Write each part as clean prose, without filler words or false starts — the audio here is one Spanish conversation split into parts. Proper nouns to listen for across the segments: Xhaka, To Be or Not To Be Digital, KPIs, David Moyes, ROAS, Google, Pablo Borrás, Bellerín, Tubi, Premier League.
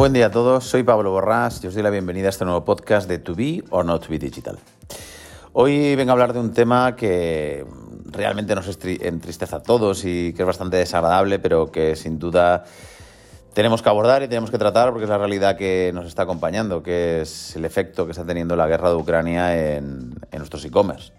Buen día a todos, soy Pablo Borrás y os doy la bienvenida a este nuevo podcast de To Be or Not To Be Digital. Hoy vengo a hablar de un tema que realmente nos entristece a todos y que es bastante desagradable, pero que sin duda tenemos que abordar y tenemos que tratar porque es la realidad que nos está acompañando, que es el efecto que está teniendo la guerra de Ucrania en nuestros e-commerce.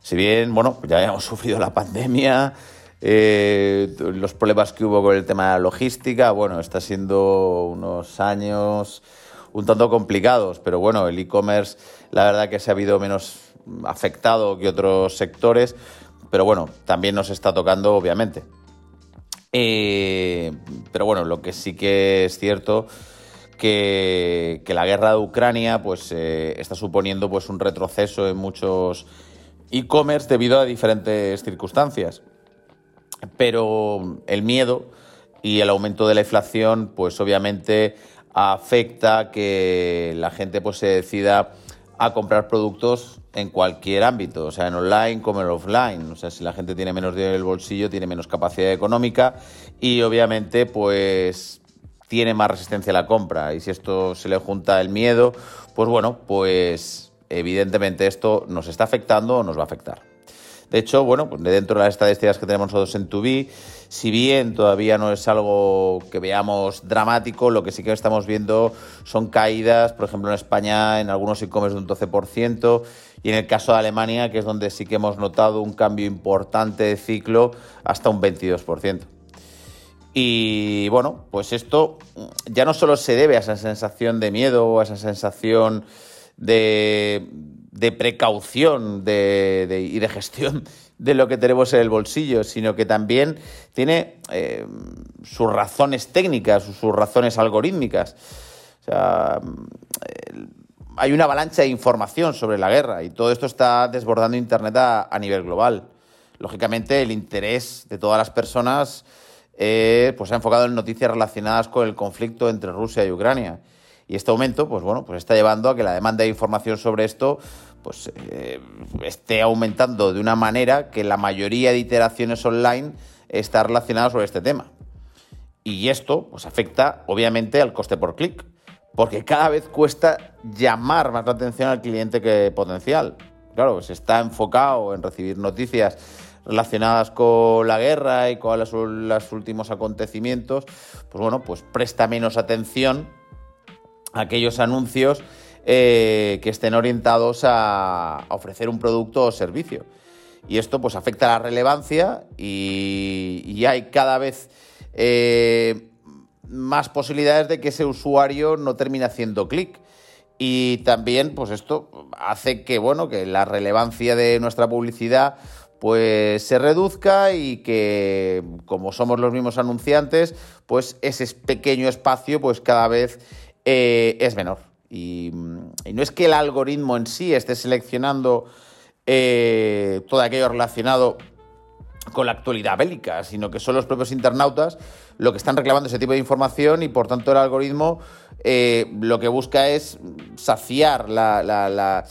Si bien, bueno, ya hemos sufrido la pandemia, los problemas que hubo con el tema de la logística, bueno, está siendo unos años un tanto complicados, pero bueno, el e-commerce la verdad que se ha habido menos afectado que otros sectores, pero bueno, también nos está tocando, obviamente. Pero bueno, lo que sí que es cierto que la guerra de Ucrania pues está suponiendo pues un retroceso en muchos e-commerce debido a diferentes circunstancias. Pero el miedo y el aumento de la inflación pues obviamente afecta que la gente pues se decida a comprar productos en cualquier ámbito, o sea, en online como en offline. O sea, si la gente tiene menos dinero en el bolsillo, tiene menos capacidad económica y obviamente pues tiene más resistencia a la compra. Y si esto se le junta el miedo, pues bueno, pues evidentemente esto nos está afectando o nos va a afectar. De hecho, bueno, pues dentro de las estadísticas que tenemos nosotros en Tubi, si bien todavía no es algo que veamos dramático, lo que sí que estamos viendo son caídas, por ejemplo, en España en algunos e-commerce de un 12%, y en el caso de Alemania, que es donde sí que hemos notado un cambio importante de ciclo, hasta un 22%. Y bueno, pues esto ya no solo se debe a esa sensación de miedo o a esa sensación de precaución y de gestión de lo que tenemos en el bolsillo, sino que también tiene sus razones técnicas, sus razones algorítmicas. O sea, hay una avalancha de información sobre la guerra y todo esto está desbordando Internet a nivel global. Lógicamente, el interés de todas las personas pues se ha enfocado en noticias relacionadas con el conflicto entre Rusia y Ucrania. Y este aumento, pues bueno, pues está llevando a que la demanda de información sobre esto pues esté aumentando de una manera que la mayoría de iteraciones online está relacionada sobre este tema. Y esto pues afecta, obviamente, al coste por clic, porque cada vez cuesta llamar más la atención al cliente que potencial. Claro, pues está enfocado en recibir noticias relacionadas con la guerra y con los últimos acontecimientos, pues bueno, pues presta menos atención aquellos anuncios que estén orientados a ofrecer un producto o servicio. Y esto pues afecta la relevancia y hay cada vez más posibilidades de que ese usuario no termine haciendo clic. Y también pues esto hace que, bueno, que la relevancia de nuestra publicidad pues se reduzca y que, como somos los mismos anunciantes, pues ese pequeño espacio pues cada vez es menor. Y no es que el algoritmo en sí esté seleccionando todo aquello relacionado con la actualidad bélica, sino que son los propios internautas lo que están reclamando ese tipo de información y, por tanto, el algoritmo lo que busca es saciar la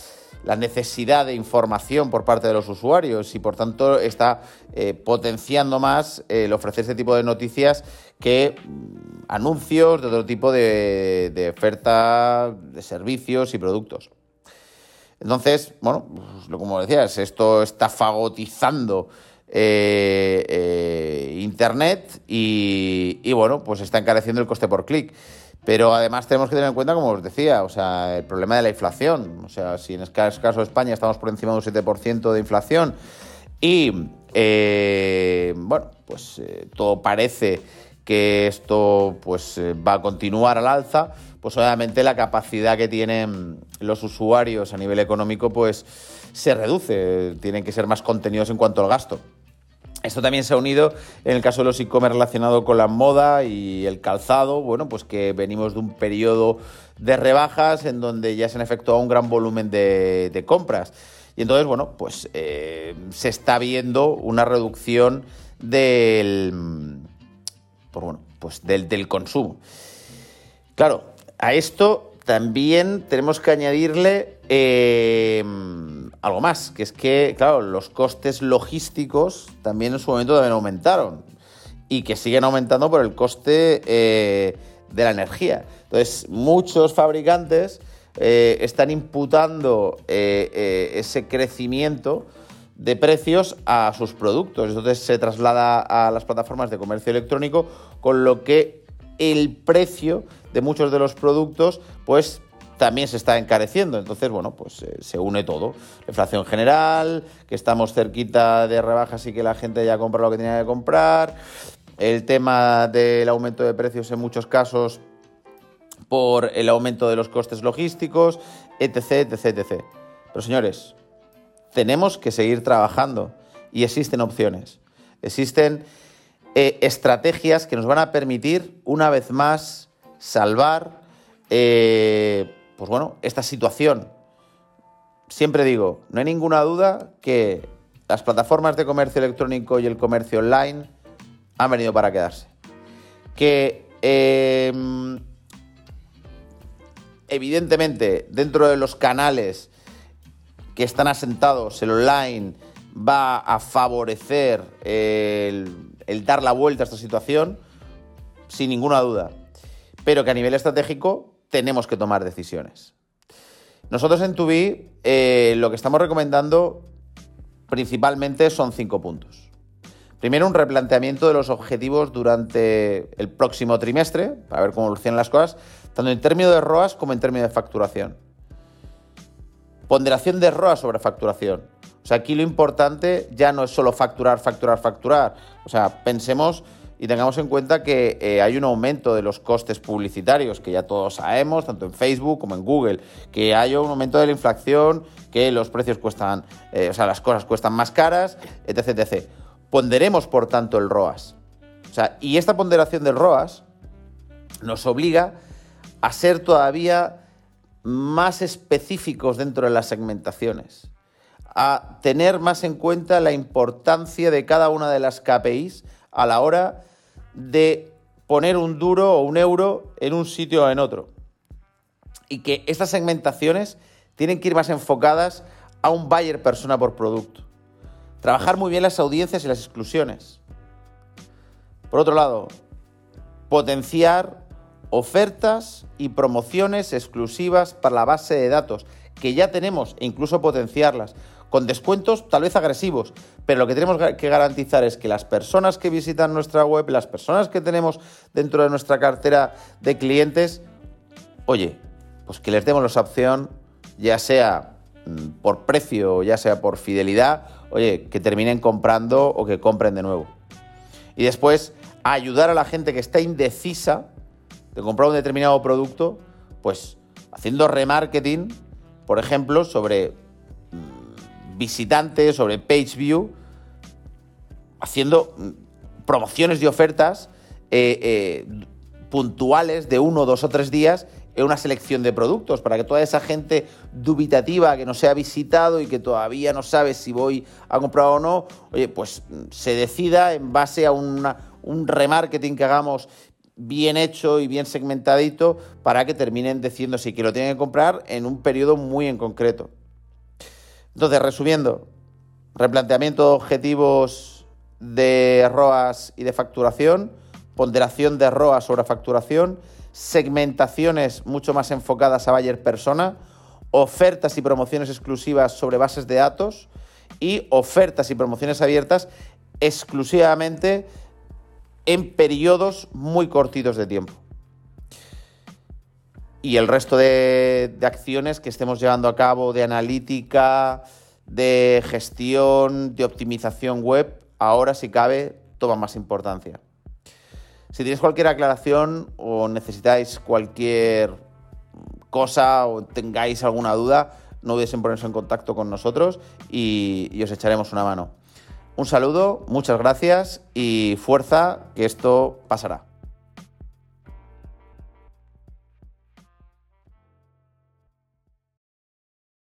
necesidad de información por parte de los usuarios y, por tanto, está potenciando más el ofrecer este tipo de noticias que anuncios de otro tipo de oferta de servicios y productos. Entonces, bueno, pues, como decías, esto está fagotizando Internet y bueno, pues está encareciendo el coste por clic. Pero además tenemos que tener en cuenta, como os decía, o sea, el problema de la inflación. O sea, si en el caso de España estamos por encima de un 7% de inflación y, bueno, pues todo parece que esto pues va a continuar al alza, pues obviamente la capacidad que tienen los usuarios a nivel económico pues se reduce, tienen que ser más contenidos en cuanto al gasto. Esto también se ha unido en el caso de los e-commerce relacionado con la moda y el calzado, bueno, pues que venimos de un periodo de rebajas en donde ya se han efectuado un gran volumen de compras. Y entonces, bueno, pues se está viendo una reducción del consumo. Claro, a esto también tenemos que añadirle algo más, que es que, claro, los costes logísticos también en su momento también aumentaron y que siguen aumentando por el coste de la energía. Entonces, muchos fabricantes están imputando ese crecimiento de precios a sus productos. Entonces se traslada a las plataformas de comercio electrónico, con lo que el precio de muchos de los productos pues también se está encareciendo. Entonces, bueno, pues se une todo. La inflación general, que estamos cerquita de rebajas y que la gente ya compra lo que tenía que comprar. El tema del aumento de precios en muchos casos por el aumento de los costes logísticos, etc, etc, etc. Pero señores, tenemos que seguir trabajando y existen opciones. Existen estrategias que nos van a permitir, una vez más, salvar pues bueno, esta situación. Siempre digo, no hay ninguna duda que las plataformas de comercio electrónico y el comercio online han venido para quedarse. Que evidentemente, dentro de los canales que están asentados, el online va a favorecer el dar la vuelta a esta situación, sin ninguna duda. Pero que a nivel estratégico tenemos que tomar decisiones. Nosotros en Tubi lo que estamos recomendando principalmente son 5 puntos. Primero, un replanteamiento de los objetivos durante el próximo trimestre, para ver cómo evolucionan las cosas, tanto en términos de ROAS como en términos de facturación. Ponderación de ROAS sobre facturación. O sea, aquí lo importante ya no es solo facturar. O sea, pensemos y tengamos en cuenta que hay un aumento de los costes publicitarios, que ya todos sabemos, tanto en Facebook como en Google, que hay un aumento de la inflación, que los precios cuestan, las cosas cuestan más caras, etc, etc. Ponderemos, por tanto, el ROAS. O sea, y esta ponderación del ROAS nos obliga a ser todavía más específicos dentro de las segmentaciones, a tener más en cuenta la importancia de cada una de las KPIs a la hora de poner un duro o un euro en un sitio o en otro. Y que estas segmentaciones tienen que ir más enfocadas a un buyer persona por producto. Trabajar muy bien las audiencias y las exclusiones. Por otro lado, potenciar ofertas y promociones exclusivas para la base de datos, que ya tenemos, e incluso potenciarlas, con descuentos tal vez agresivos, pero lo que tenemos que garantizar es que las personas que visitan nuestra web, las personas que tenemos dentro de nuestra cartera de clientes, oye, pues que les demos la opción, ya sea por precio o ya sea por fidelidad, oye, que terminen comprando o que compren de nuevo. Y después, ayudar a la gente que está indecisa de comprar un determinado producto, pues haciendo remarketing, por ejemplo, sobre visitantes, sobre page view, haciendo promociones y ofertas puntuales de 1, 2 o 3 días en una selección de productos, para que toda esa gente dubitativa que no se ha visitado y que todavía no sabe si voy a comprar o no, oye, pues se decida en base a un remarketing que hagamos bien hecho y bien segmentadito, para que terminen diciendo si que lo tienen que comprar en un periodo muy en concreto. Entonces, resumiendo, replanteamiento de objetivos de ROAS y de facturación, ponderación de ROAS sobre facturación, segmentaciones mucho más enfocadas a buyer persona, ofertas y promociones exclusivas sobre bases de datos y ofertas y promociones abiertas exclusivamente en periodos muy cortitos de tiempo. Y el resto de acciones que estemos llevando a cabo de analítica, de gestión, de optimización web, ahora si cabe, toma más importancia. Si tenéis cualquier aclaración o necesitáis cualquier cosa o tengáis alguna duda, no dudéis en ponerse en contacto con nosotros y os echaremos una mano. Un saludo, muchas gracias y fuerza, que esto pasará.